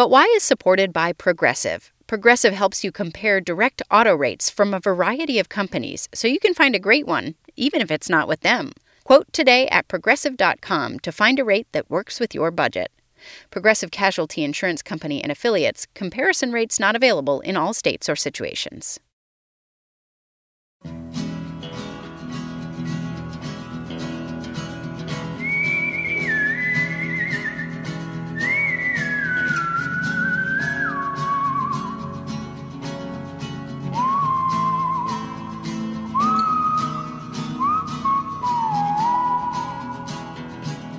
But Why is supported by Progressive. Progressive helps you compare direct auto rates from a variety of companies so you can find a great one, even if it's not with them. Quote today at progressive.com to find a rate that works with your budget. Progressive Casualty Insurance Company and Affiliates. Comparison rates not available in all states or situations.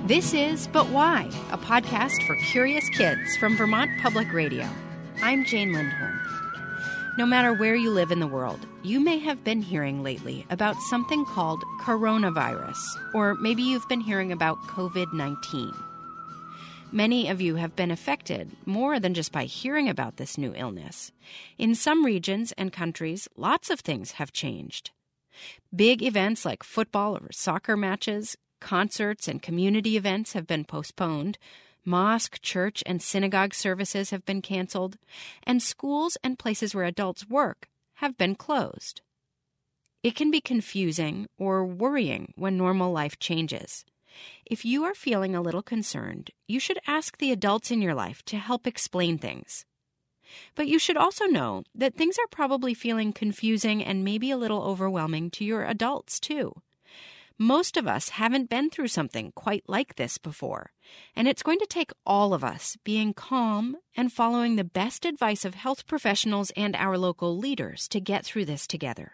This is But Why, a podcast for curious kids from Vermont Public Radio. I'm Jane Lindholm. No matter where you live in the world, you may have been hearing lately about something called coronavirus, or maybe you've been hearing about COVID-19. Many of you have been affected more than just by hearing about this new illness. In some regions and countries, lots of things have changed. Big events like football or soccer matches, concerts and community events have been postponed, mosque, church, and synagogue services have been canceled, and schools and places where adults work have been closed. It can be confusing or worrying when normal life changes. If you are feeling a little concerned, you should ask the adults in your life to help explain things. But you should also know that things are probably feeling confusing and maybe a little overwhelming to your adults, too. Most of us haven't been through something quite like this before, and it's going to take all of us being calm and following the best advice of health professionals and our local leaders to get through this together.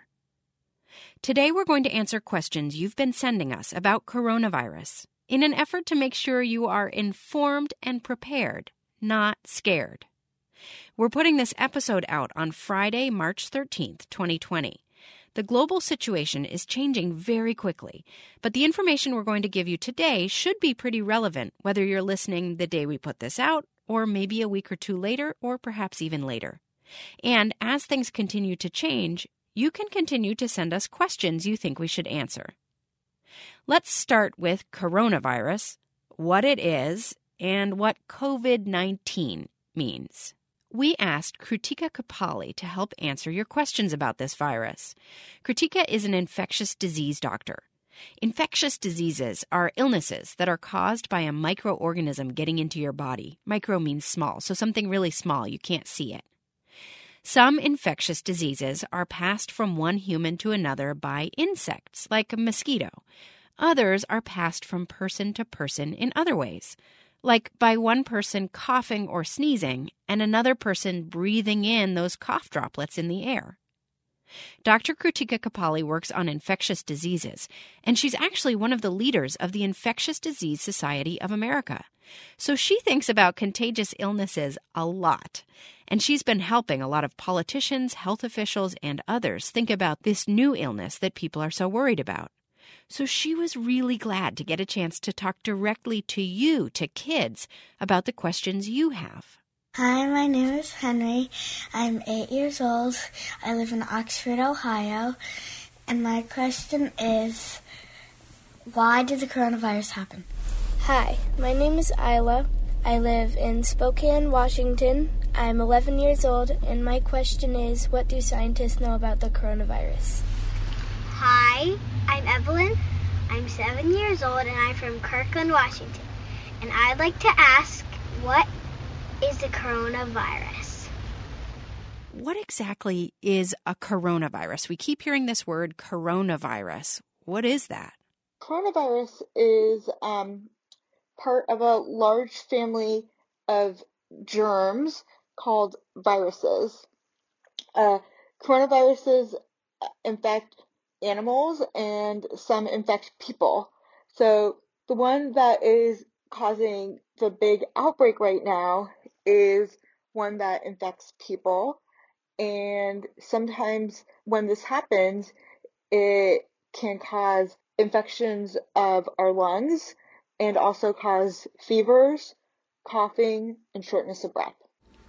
Today we're going to answer questions you've been sending us about coronavirus in an effort to make sure you are informed and prepared, not scared. We're putting this episode out on Friday, March 13th, 2020. The global situation is changing very quickly, but the information we're going to give you today should be pretty relevant, whether you're listening the day we put this out, or maybe a week or two later, or perhaps even later. And as things continue to change, you can continue to send us questions you think we should answer. Let's start with coronavirus, what it is, and what COVID-19 means. We asked Krutika Kuppalli to help answer your questions about this virus. Krutika is an infectious disease doctor. Infectious diseases are illnesses that are caused by a microorganism getting into your body. Micro means small, so something really small, you can't see it. Some infectious diseases are passed from one human to another by insects, like a mosquito. Others are passed from person to person in other ways, like by one person coughing or sneezing and another person breathing in those cough droplets in the air. Dr. Krutika Kuppalli works on infectious diseases, and she's actually one of the leaders of the Infectious Disease Society of America. So she thinks about contagious illnesses a lot, and she's been helping a lot of politicians, health officials, and others think about this new illness that people are so worried about. So she was really glad to get a chance to talk directly to you, to kids, about the questions you have. Hi, my name is Henry. I'm 8 years old. I live in Oxford, Ohio. And my question is, why did the coronavirus happen? Hi, my name is Isla. I live in Spokane, Washington. I'm 11 years old, and my question is, what do scientists know about the coronavirus? Hi, I'm Evelyn. I'm 7 years old, and I'm from Kirkland, Washington. And I'd like to ask, what is the coronavirus? What exactly is a coronavirus? We keep hearing this word, coronavirus. What is that? Coronavirus is part of a large family of germs called viruses. Coronaviruses, in fact, animals and some infect people. So the one that is causing the big outbreak right now is one that infects people. And sometimes when this happens, it can cause infections of our lungs and also cause fevers, coughing, and shortness of breath.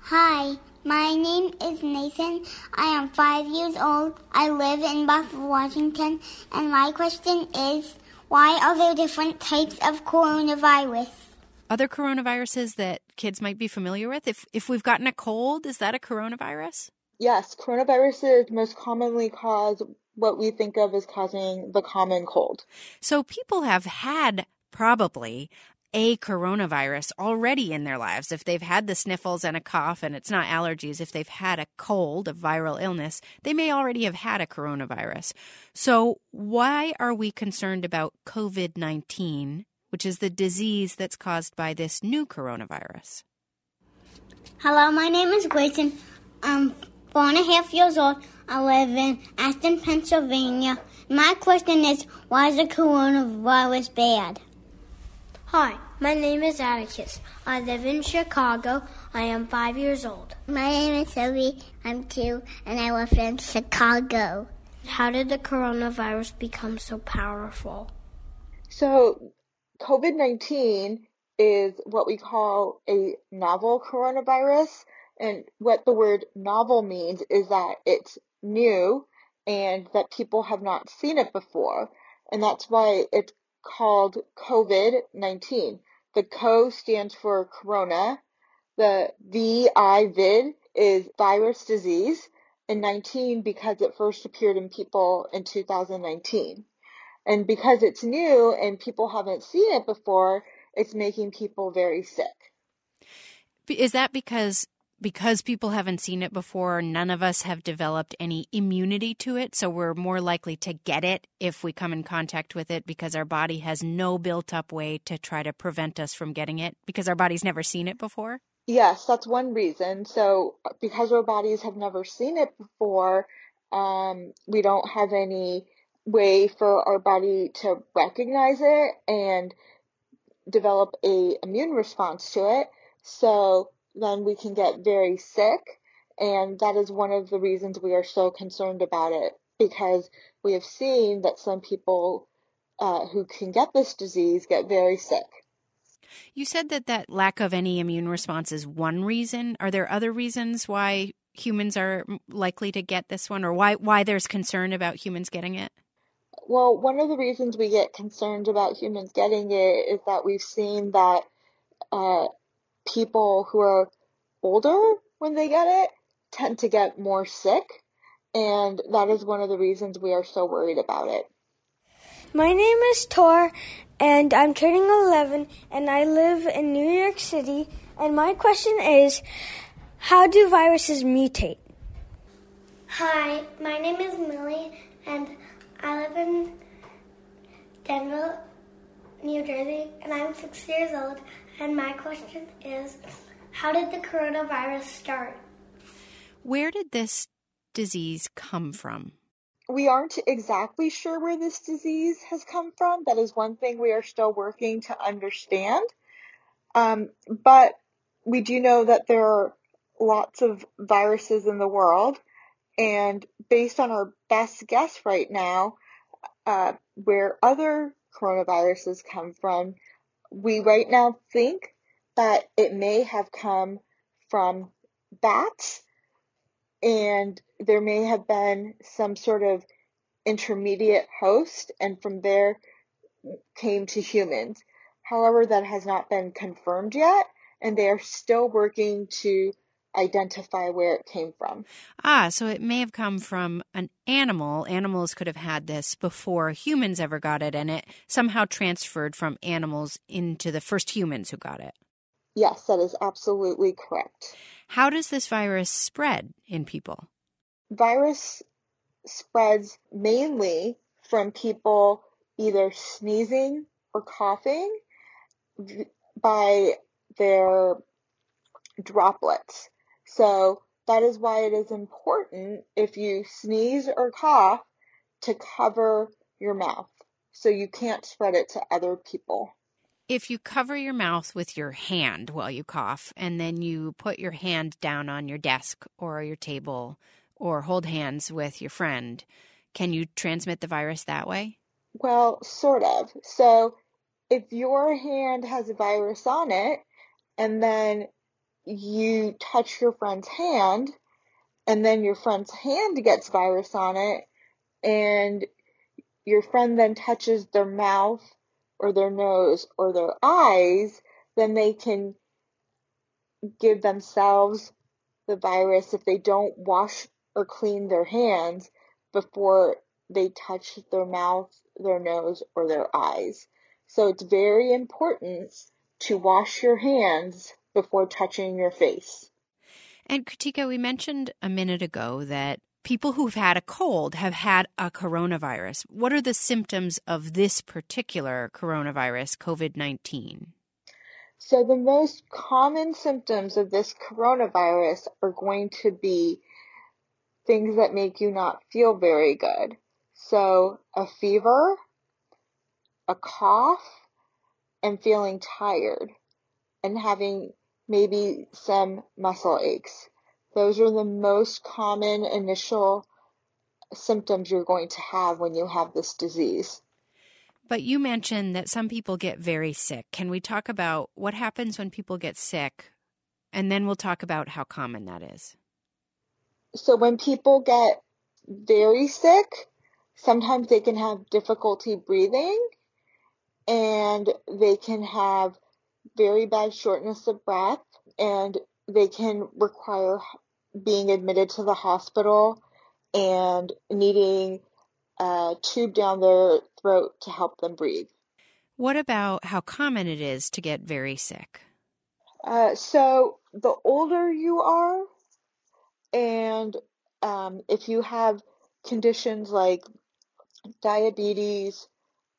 Hi, my name is Nathan. I am 5 years old. I live in Buffalo, Washington, and my question is, why are there different types of coronavirus? Other coronaviruses that kids might be familiar with? If we've gotten a cold, is that a coronavirus? Yes, coronaviruses most commonly cause what we think of as causing the common cold. So people have had probably a coronavirus already in their lives. If they've had the sniffles and a cough and it's not allergies, if they've had a cold, a viral illness, they may already have had a coronavirus. So why are we concerned about COVID-19, which is the disease that's caused by this new coronavirus? Hello, my name is Grayson. I'm 4.5 years old. I live in Aston, Pennsylvania. My question is, why is the coronavirus bad? Hi, my name is Atticus. I live in Chicago. I am 5 years old. My name is Sophie. I'm 2, and I live in Chicago. How did the coronavirus become so powerful? So, COVID-19 is what we call a novel coronavirus, and what the word novel means is that it's new and that people have not seen it before, and that's why it's called COVID-19. The CO stands for corona, the VID is virus disease, and 19 because it first appeared in people in 2019. And because it's new and people haven't seen it before, it's making people very sick. Is that because people haven't seen it before, none of us have developed any immunity to it, so we're more likely to get it if we come in contact with it because our body has no built-up way to try to prevent us from getting it because our body's never seen it before? Yes, that's one reason. So because our bodies have never seen it before, we don't have any way for our body to recognize it and develop an immune response to it. So then we can get very sick, and that is one of the reasons we are so concerned about it, because we have seen that some people who can get this disease get very sick. You said that lack of any immune response is one reason. Are there other reasons why humans are likely to get this one, or why there's concern about humans getting it? Well, one of the reasons we get concerned about humans getting it is that we've seen that people who are older, when they get it, tend to get more sick, and that is one of the reasons we are so worried about it. My name is Tor, and I'm turning 11, and I live in New York City, and my question is, how do viruses mutate? Hi, my name is Millie, and I live in Denver, New Jersey, and I'm 6 years old, and my question is, how did the coronavirus start? Where did this disease come from? We aren't exactly sure where this disease has come from. That is one thing we are still working to understand. But we do know that there are lots of viruses in the world, and based on our best guess right now, where other coronaviruses come from, we right now think that it may have come from bats, and there may have been some sort of intermediate host, and from there came to humans. However, that has not been confirmed yet, and they are still working to identify where it came from. So it may have come from an animal. Animals could have had this before humans ever got it, and it somehow transferred from animals into the first humans who got it. Yes, that is absolutely correct. How does this virus spread in people? Virus spreads mainly from people either sneezing or coughing by their droplets. So that is why it is important if you sneeze or cough to cover your mouth so you can't spread it to other people. If you cover your mouth with your hand while you cough, and then you put your hand down on your desk or your table or hold hands with your friend, can you transmit the virus that way? Well, sort of. So if your hand has a virus on it and then you touch your friend's hand, and then your friend's hand gets virus on it, and your friend then touches their mouth or their nose or their eyes, then they can give themselves the virus if they don't wash or clean their hands before they touch their mouth, their nose, or their eyes. So it's very important to wash your hands before touching your face. And Krutika, we mentioned a minute ago that people who've had a cold have had a coronavirus. What are the symptoms of this particular coronavirus, COVID-19? So the most common symptoms of this coronavirus are going to be things that make you not feel very good. So a fever, a cough, and feeling tired, and having maybe some muscle aches. Those are the most common initial symptoms you're going to have when you have this disease. But you mentioned that some people get very sick. Can we talk about what happens when people get sick? And then we'll talk about how common that is. So when people get very sick, sometimes they can have difficulty breathing, and they can have very bad shortness of breath, and they can require being admitted to the hospital and needing a tube down their throat to help them breathe. What about how common it is to get very sick? So the older you are, and if you have conditions like diabetes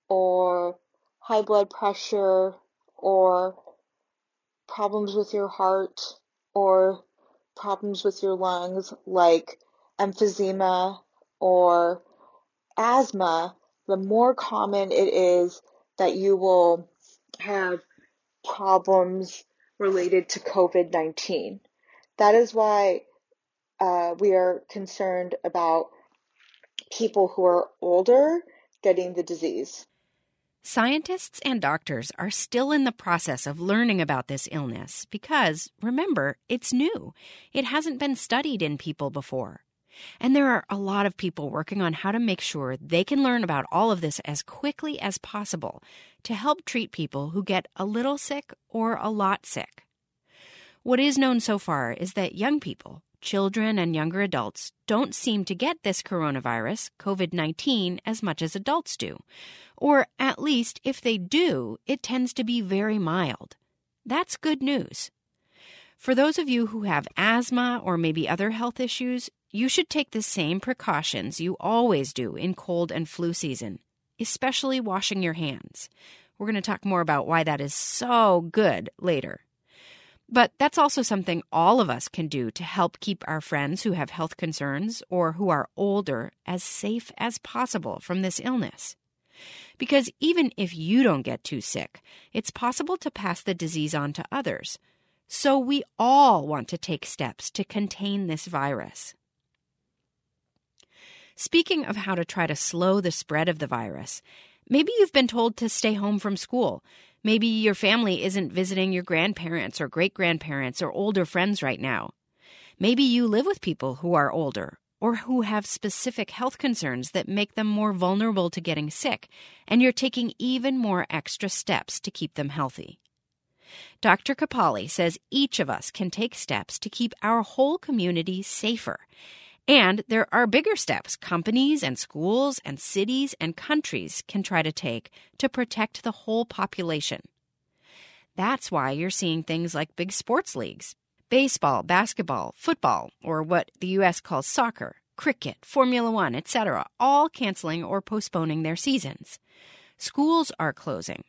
or high blood pressure or problems with your heart or problems with your lungs like emphysema or asthma, the more common it is that you will have problems related to COVID-19. That is why we are concerned about people who are older getting the disease. Scientists and doctors are still in the process of learning about this illness because, remember, it's new. It hasn't been studied in people before. And there are a lot of people working on how to make sure they can learn about all of this as quickly as possible to help treat people who get a little sick or a lot sick. What is known so far is that young people, children and younger adults, don't seem to get this coronavirus, COVID-19, as much as adults do. Or at least if they do, it tends to be very mild. That's good news. For those of you who have asthma or maybe other health issues, you should take the same precautions you always do in cold and flu season, especially washing your hands. We're going to talk more about why that is so good later. But that's also something all of us can do to help keep our friends who have health concerns or who are older as safe as possible from this illness. Because even if you don't get too sick, it's possible to pass the disease on to others. So we all want to take steps to contain this virus. Speaking of how to try to slow the spread of the virus, maybe you've been told to stay home from school. Maybe your family isn't visiting your grandparents or great-grandparents or older friends right now. Maybe you live with people who are older or who have specific health concerns that make them more vulnerable to getting sick, and you're taking even more extra steps to keep them healthy. Dr. Kuppalli says each of us can take steps to keep our whole community safer. And there are bigger steps companies and schools and cities and countries can try to take to protect the whole population. That's why you're seeing things like big sports leagues, baseball, basketball, football, or what the U.S. calls soccer, cricket, Formula One, etc., all canceling or postponing their seasons. Schools are closing.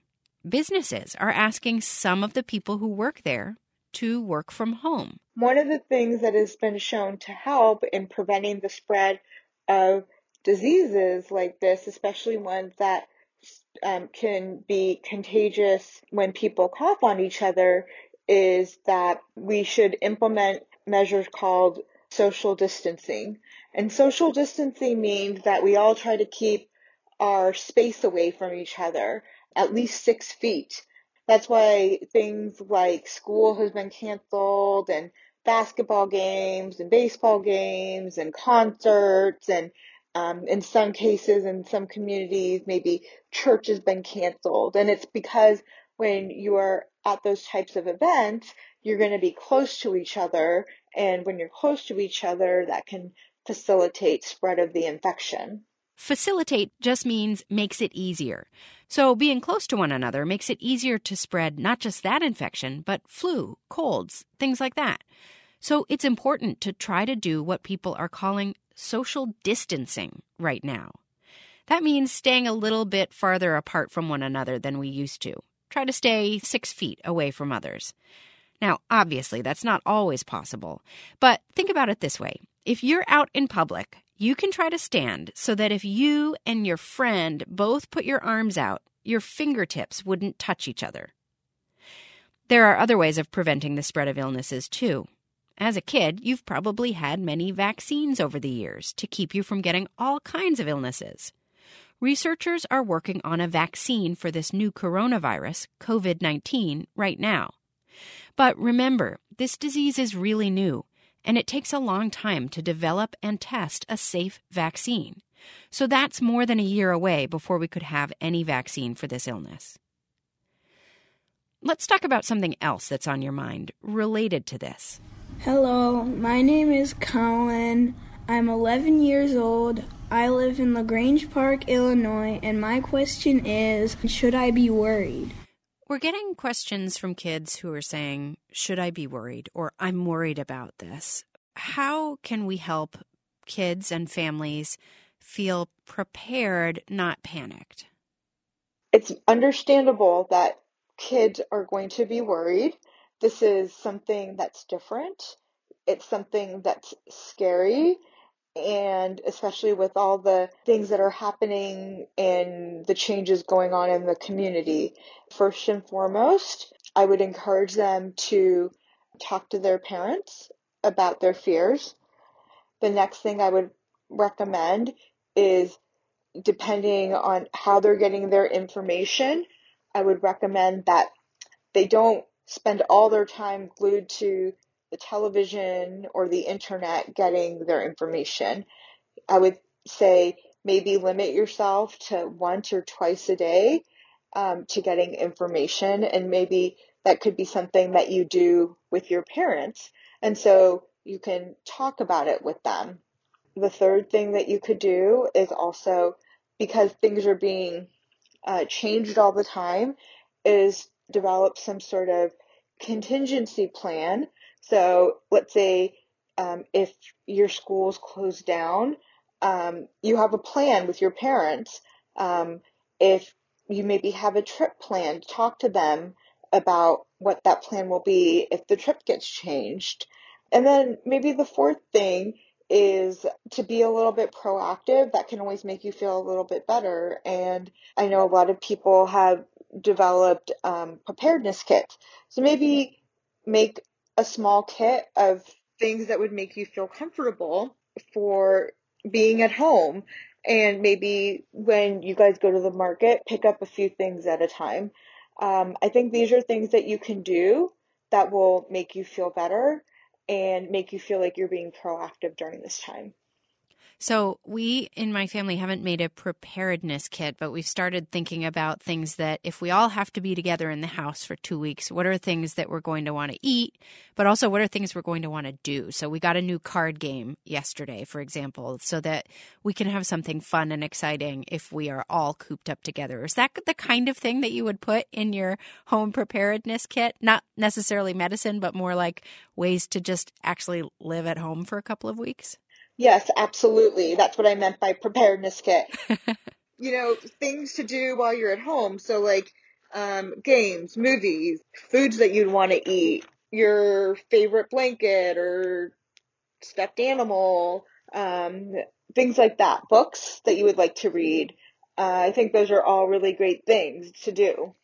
Businesses are asking some of the people who work there to work from home. One of the things that has been shown to help in preventing the spread of diseases like this, especially ones that can be contagious when people cough on each other, is that we should implement measures called social distancing. And social distancing means that we all try to keep our space away from each other, at least 6 feet. That's why things like school has been canceled, and basketball games and baseball games and concerts, and in some cases, in some communities, maybe church has been canceled. And it's because when you are at those types of events, you're going to be close to each other. And when you're close to each other, that can facilitate spread of the infection. Facilitate just means makes it easier. So being close to one another makes it easier to spread not just that infection, but flu, colds, things like that. So it's important to try to do what people are calling social distancing right now. That means staying a little bit farther apart from one another than we used to. Try to stay 6 feet away from others. Now, obviously, that's not always possible. But think about it this way. If you're out in public, you can try to stand so that if you and your friend both put your arms out, your fingertips wouldn't touch each other. There are other ways of preventing the spread of illnesses, too. As a kid, you've probably had many vaccines over the years to keep you from getting all kinds of illnesses. Researchers are working on a vaccine for this new coronavirus, COVID-19, right now. But remember, this disease is really new, and it takes a long time to develop and test a safe vaccine. So that's more than a year away before we could have any vaccine for this illness. Let's talk about something else that's on your mind related to this. Hello, my name is Colin. I'm 11 years old. I live in LaGrange Park, Illinois, and my question is, should I be worried? We're getting questions from kids who are saying, should I be worried, or I'm worried about this. How can we help kids and families feel prepared, not panicked? It's understandable that kids are going to be worried. This is something that's different. It's something that's scary. And especially with all the things that are happening and the changes going on in the community. First and foremost, I would encourage them to talk to their parents about their fears. The next thing I would recommend is, depending on how they're getting their information, I would recommend that they don't spend all their time glued to the television or the internet getting their information. I would say maybe limit yourself to once or twice a day to getting information, and maybe that could be something that you do with your parents, and so you can talk about it with them. The third thing that you could do is also, because things are being changed all the time, is develop some sort of contingency plan. So let's say if your school's closed down, you have a plan with your parents. If you maybe have a trip planned, talk to them about what that plan will be if the trip gets changed. And then maybe the fourth thing is to be a little bit proactive. That can always make you feel a little bit better. And I know a lot of people have developed preparedness kits. So maybe make a small kit of things that would make you feel comfortable for being at home. And maybe when you guys go to the market, pick up a few things at a time. I think these are things that you can do that will make you feel better and make you feel like you're being proactive during this time. So we in my family haven't made a preparedness kit, but we've started thinking about things that if we all have to be together in the house for 2 weeks, what are things that we're going to want to eat, but also what are things we're going to want to do? So we got a new card game yesterday, for example, so that we can have something fun and exciting if we are all cooped up together. Is that the kind of thing that you would put in your home preparedness kit? Not necessarily medicine, but more like ways to just actually live at home for a couple of weeks? Yes, absolutely. That's what I meant by preparedness kit. You know, things to do while you're at home. So like games, movies, foods that you'd want to eat, your favorite blanket or stuffed animal, things like that, books that you would like to read. I think those are all really great things to do.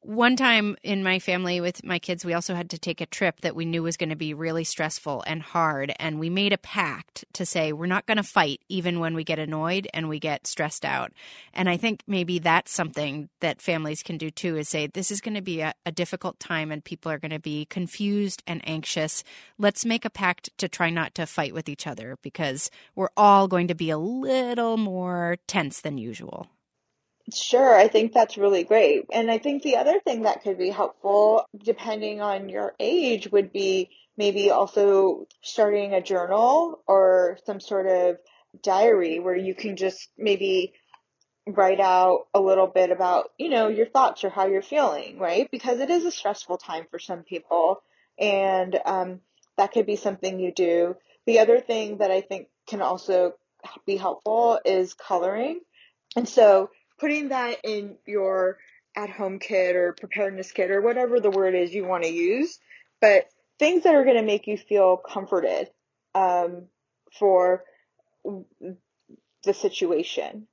One time in my family with my kids, we also had to take a trip that we knew was going to be really stressful and hard. And we made a pact to say, we're not going to fight even when we get annoyed and we get stressed out. And I think maybe that's something that families can do too, is say, this is going to be a difficult time and people are going to be confused and anxious. Let's make a pact to try not to fight with each other because we're all going to be a little more tense than usual. Sure, I think that's really great. And I think the other thing that could be helpful, depending on your age, would be maybe also starting a journal or some sort of diary where you can just maybe write out a little bit about, you know, your thoughts or how you're feeling, right? Because it is a stressful time for some people, and that could be something you do. The other thing that I think can also be helpful is coloring. And so putting that in your at-home kit or preparedness kit or whatever the word is you want to use, but things that are going to make you feel comforted for the situation.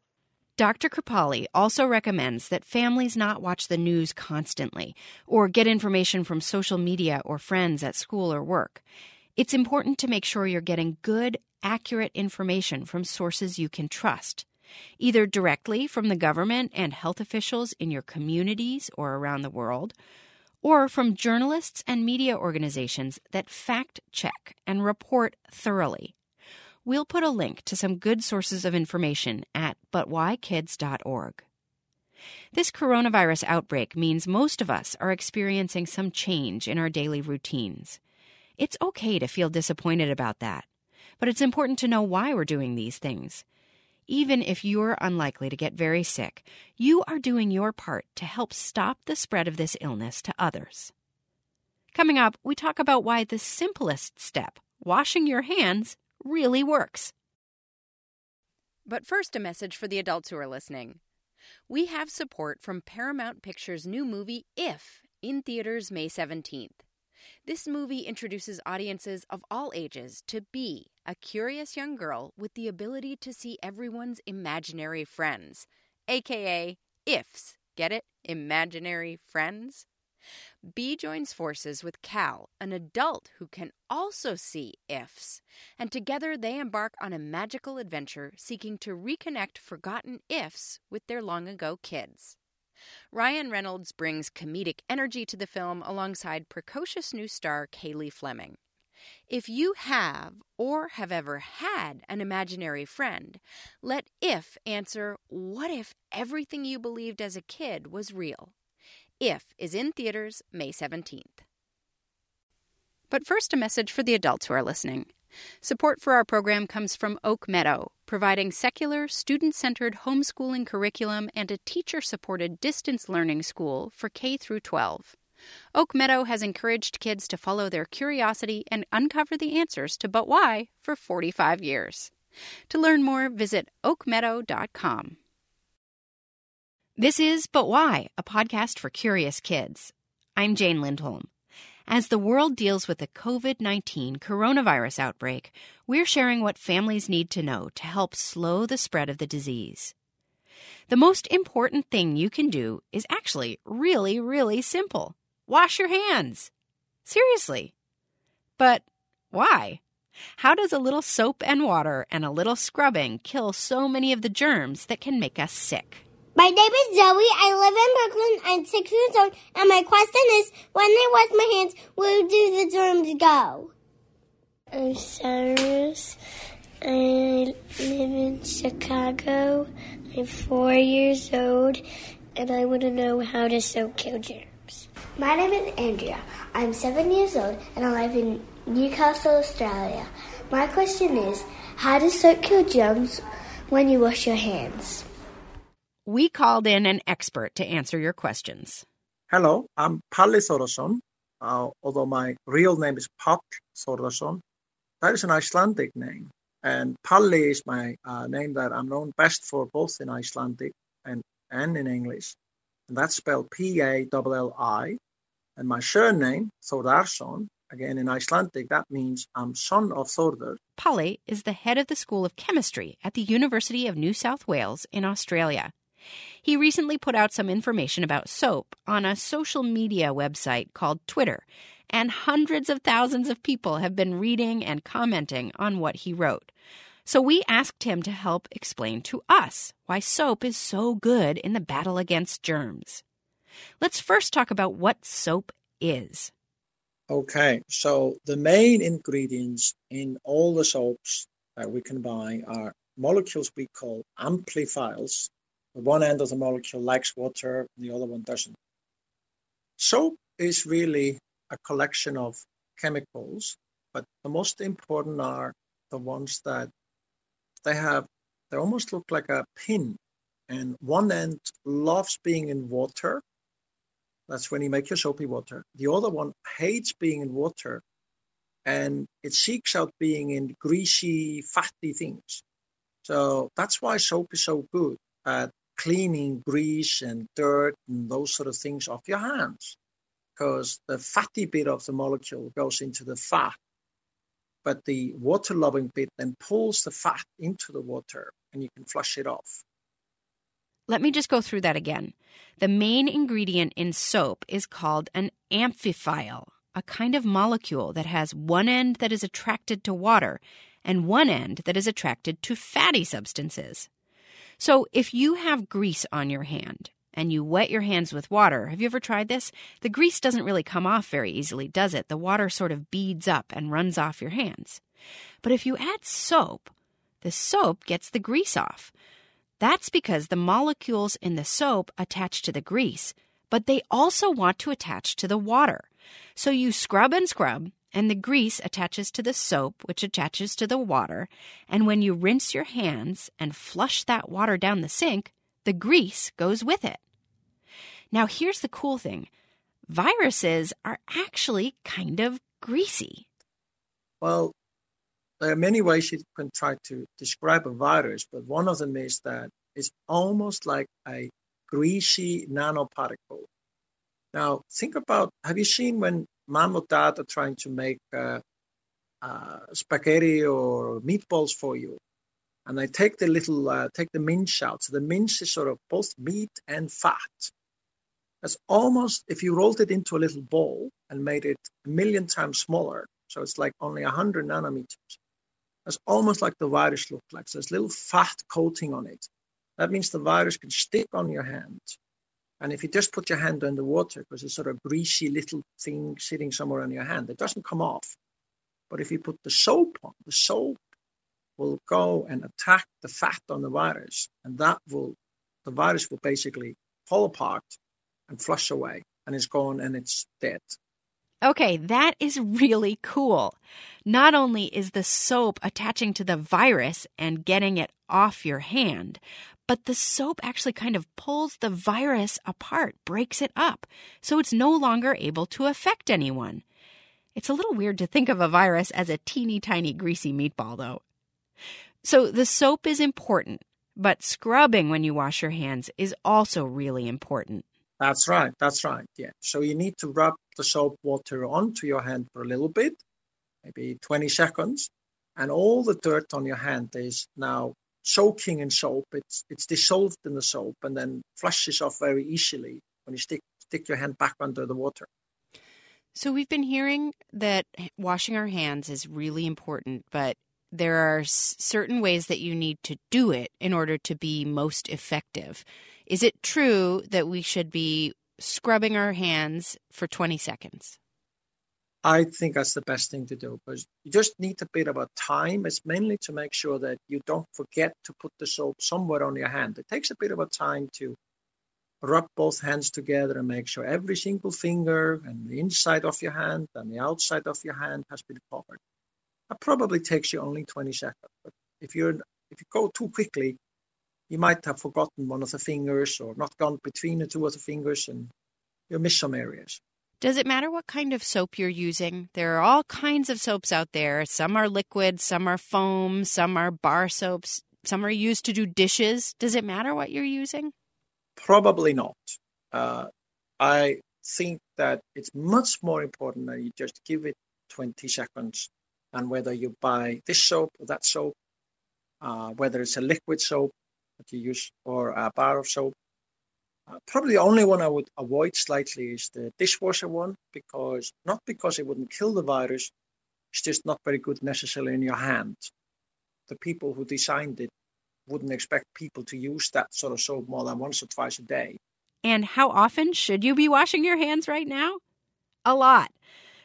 Dr. Kuppalli also recommends that families not watch the news constantly or get information from social media or friends at school or work. It's important to make sure you're getting good, accurate information from sources you can trust, either directly from the government and health officials in your communities or around the world, or from journalists and media organizations that fact-check and report thoroughly. We'll put a link to some good sources of information at butwhykids.org. This coronavirus outbreak means most of us are experiencing some change in our daily routines. It's okay to feel disappointed about that, but it's important to know why we're doing these things. Even if you're unlikely to get very sick, you are doing your part to help stop the spread of this illness to others. Coming up, we talk about why the simplest step, washing your hands, really works. But first, a message for the adults who are listening. We have support from Paramount Pictures' new movie, If, in theaters May 17th. This movie introduces audiences of all ages to Bea, a curious young girl with the ability to see everyone's imaginary friends, a.k.a. IFs. Get it? Imaginary friends? Bea joins forces with Cal, an adult who can also see IFs, and together they embark on a magical adventure seeking to reconnect forgotten IFs with their long-ago kids. Ryan Reynolds brings comedic energy to the film alongside precocious new star Kaylee Fleming. If you have or have ever had an imaginary friend, let If answer, what if everything you believed as a kid was real? If is in theaters May 17th. But first, a message for the adults who are listening. Support for our program comes from Oak Meadow, providing secular, student-centered homeschooling curriculum and a teacher-supported distance learning school for K through 12. Oak Meadow has encouraged kids to follow their curiosity and uncover the answers to But Why for 45 years. To learn more, visit oakmeadow.com. This is But Why, a podcast for curious kids. I'm Jane Lindholm. As the world deals with the COVID-19 coronavirus outbreak, we're sharing what families need to know to help slow the spread of the disease. The most important thing you can do is actually really, really simple. Wash your hands. Seriously. But why? How does a little soap and water and a little scrubbing kill so many of the germs that can make us sick? My name is Zoe. I live in Brooklyn. I'm 6 years old. And my question is, when I wash my hands, where do the germs go? I'm Cyrus. I live in Chicago. I'm 4 years old. And I want to know, how does soap kill germs? My name is Andrea. I'm 7 years old. And I live in Newcastle, Australia. My question is, how does soap kill germs when you wash your hands? We called in an expert to answer your questions. Hello, I'm Palli Thordarson, although my real name is Páll Thordarson. That is an Icelandic name, and Palli is my name that I'm known best for, both in Icelandic and in English. And that's spelled Palli. And my surname, Thordarson, again in Icelandic, that means I'm son of Thordar. Palli is the head of the School of Chemistry at the University of New South Wales in Australia. He recently put out some information about soap on a social media website called Twitter, and hundreds of thousands of people have been reading and commenting on what he wrote. So we asked him to help explain to us why soap is so good in the battle against germs. Let's first talk about what soap is. Okay, so the main ingredients in all the soaps that we can buy are molecules we call amphiphiles, one end of the molecule likes water, and the other one doesn't. Soap is really a collection of chemicals, but the most important are the ones that they almost look like a pin, and one end loves being in water. That's when you make your soapy water. The other one hates being in water, and it seeks out being in greasy, fatty things. So that's why soap is so good at cleaning grease and dirt and those sort of things off your hands, because the fatty bit of the molecule goes into the fat, but the water-loving bit then pulls the fat into the water and you can flush it off. Let me just go through that again. The main ingredient in soap is called an amphiphile, a kind of molecule that has one end that is attracted to water and one end that is attracted to fatty substances. So if you have grease on your hand and you wet your hands with water, have you ever tried this? The grease doesn't really come off very easily, does it? The water sort of beads up and runs off your hands. But if you add soap, the soap gets the grease off. That's because the molecules in the soap attach to the grease, but they also want to attach to the water. So you scrub and scrub, and the grease attaches to the soap, which attaches to the water. And when you rinse your hands and flush that water down the sink, the grease goes with it. Now, here's the cool thing. Viruses are actually kind of greasy. Well, there are many ways you can try to describe a virus, but one of them is that it's almost like a greasy nanoparticle. Now, think about, have you seen when mom or dad are trying to make spaghetti or meatballs for you? And they take the little, take the mince out. So the mince is sort of both meat and fat. That's almost, if you rolled it into a little ball and made it 1,000,000 times smaller, so it's like only 100 nanometers, that's almost like the virus looked like. So there's little fat coating on it. That means the virus can stick on your hand. And if you just put your hand in the water, because it's sort of greasy little thing sitting somewhere on your hand, it doesn't come off. But if you put the soap on, the soap will go and attack the fat on the virus, and the virus will basically fall apart and flush away, and it's gone and it's dead. Okay, that is really cool. Not only is the soap attaching to the virus and getting it off your hand, but the soap actually kind of pulls the virus apart, breaks it up, so it's no longer able to affect anyone. It's a little weird to think of a virus as a teeny tiny greasy meatball, though. So the soap is important, but scrubbing when you wash your hands is also really important. That's right, yeah. So you need to rub the soap water onto your hand for a little bit, maybe 20 seconds, and all the dirt on your hand is now soaking in soap. It's dissolved in the soap and then flushes off very easily when you stick your hand back under the water. So we've been hearing that washing our hands is really important, but there are certain ways that you need to do it in order to be most effective. Is it true that we should be scrubbing our hands for 20 seconds? I think that's the best thing to do, because you just need a bit of a time. It's mainly to make sure that you don't forget to put the soap somewhere on your hand. It takes a bit of a time to rub both hands together and make sure every single finger and the inside of your hand and the outside of your hand has been covered. That probably takes you only 20 seconds. But if you go too quickly, you might have forgotten one of the fingers or not gone between the two of the fingers, and you'll miss some areas. Does it matter what kind of soap you're using? There are all kinds of soaps out there. Some are liquid, some are foam, some are bar soaps, some are used to do dishes. Does it matter what you're using? Probably not. I think that it's much more important that you just give it 20 seconds, and whether you buy this soap or that soap, whether it's a liquid soap that you use or a bar of soap. Probably the only one I would avoid slightly is the dishwasher one, because it wouldn't kill the virus, it's just not very good necessarily in your hand. The people who designed it wouldn't expect people to use that sort of soap more than once or twice a day. And how often should you be washing your hands right now? A lot.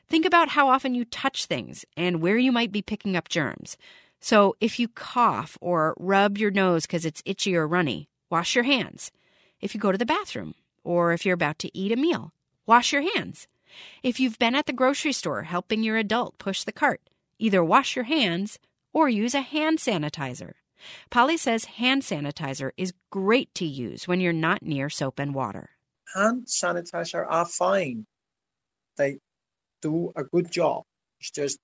Think about how often you touch things and where you might be picking up germs. So if you cough or rub your nose because it's itchy or runny, wash your hands. If you go to the bathroom or if you're about to eat a meal, wash your hands. If you've been at the grocery store helping your adult push the cart, either wash your hands or use a hand sanitizer. Polly says hand sanitizer is great to use when you're not near soap and water. Hand sanitizer are fine. They do a good job. It's just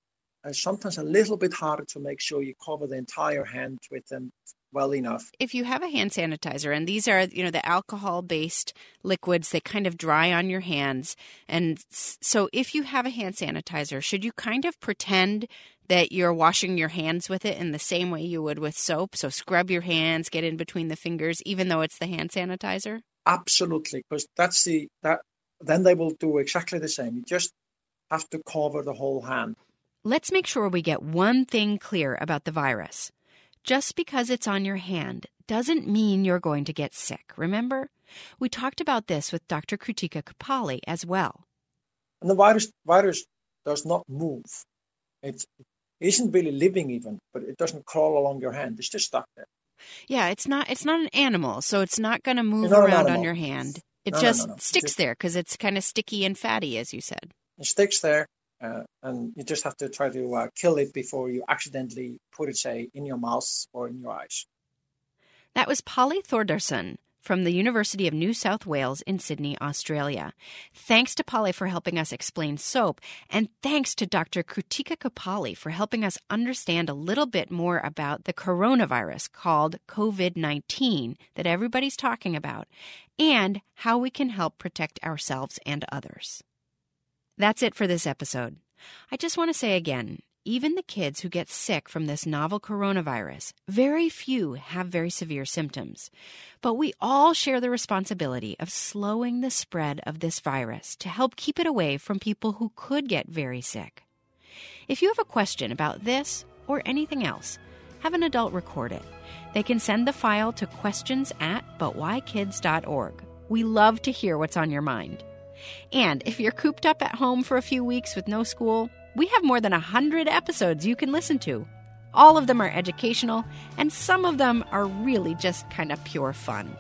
sometimes a little bit harder to make sure you cover the entire hand with them well enough. If you have a hand sanitizer, and these are, the alcohol-based liquids that kind of dry on your hands. And so if you have a hand sanitizer, should you kind of pretend that you're washing your hands with it in the same way you would with soap? So scrub your hands, get in between the fingers, even though it's the hand sanitizer? Absolutely, because then they will do exactly the same. You just have to cover the whole hand. Let's make sure we get one thing clear about the virus. Just because it's on your hand doesn't mean you're going to get sick, remember? We talked about this with Dr. Krutika Kuppalli as well. And the virus does not move. It isn't really living even, but it doesn't crawl along your hand. It's just stuck there. Yeah, it's not an animal, so it's not going to move around on your hand. It just sticks there because it's kind of sticky and fatty, as you said. It sticks there, and you just have to try to kill it before you accidentally put it, say, in your mouth or in your eyes. That was Palli Thordarson from the University of New South Wales in Sydney, Australia. Thanks to Polly for helping us explain soap, and thanks to Dr. Krutika Kuppalli for helping us understand a little bit more about the coronavirus called COVID-19 that everybody's talking about, and how we can help protect ourselves and others. That's it for this episode. I just want to say again, even the kids who get sick from this novel coronavirus, very few have very severe symptoms. But we all share the responsibility of slowing the spread of this virus to help keep it away from people who could get very sick. If you have a question about this or anything else, have an adult record it. They can send the file to questions@butwhykids.org. We love to hear what's on your mind. And if you're cooped up at home for a few weeks with no school, we have more than 100 episodes you can listen to. All of them are educational, and some of them are really just kind of pure fun.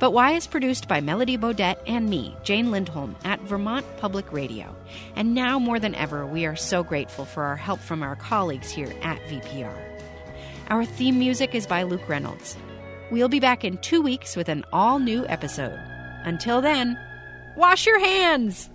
But Why is produced by Melody Beaudet and me, Jane Lindholm, at Vermont Public Radio. And now more than ever, we are so grateful for our help from our colleagues here at VPR. Our theme music is by Luke Reynolds. We'll be back in 2 weeks with an all-new episode. Until then, wash your hands!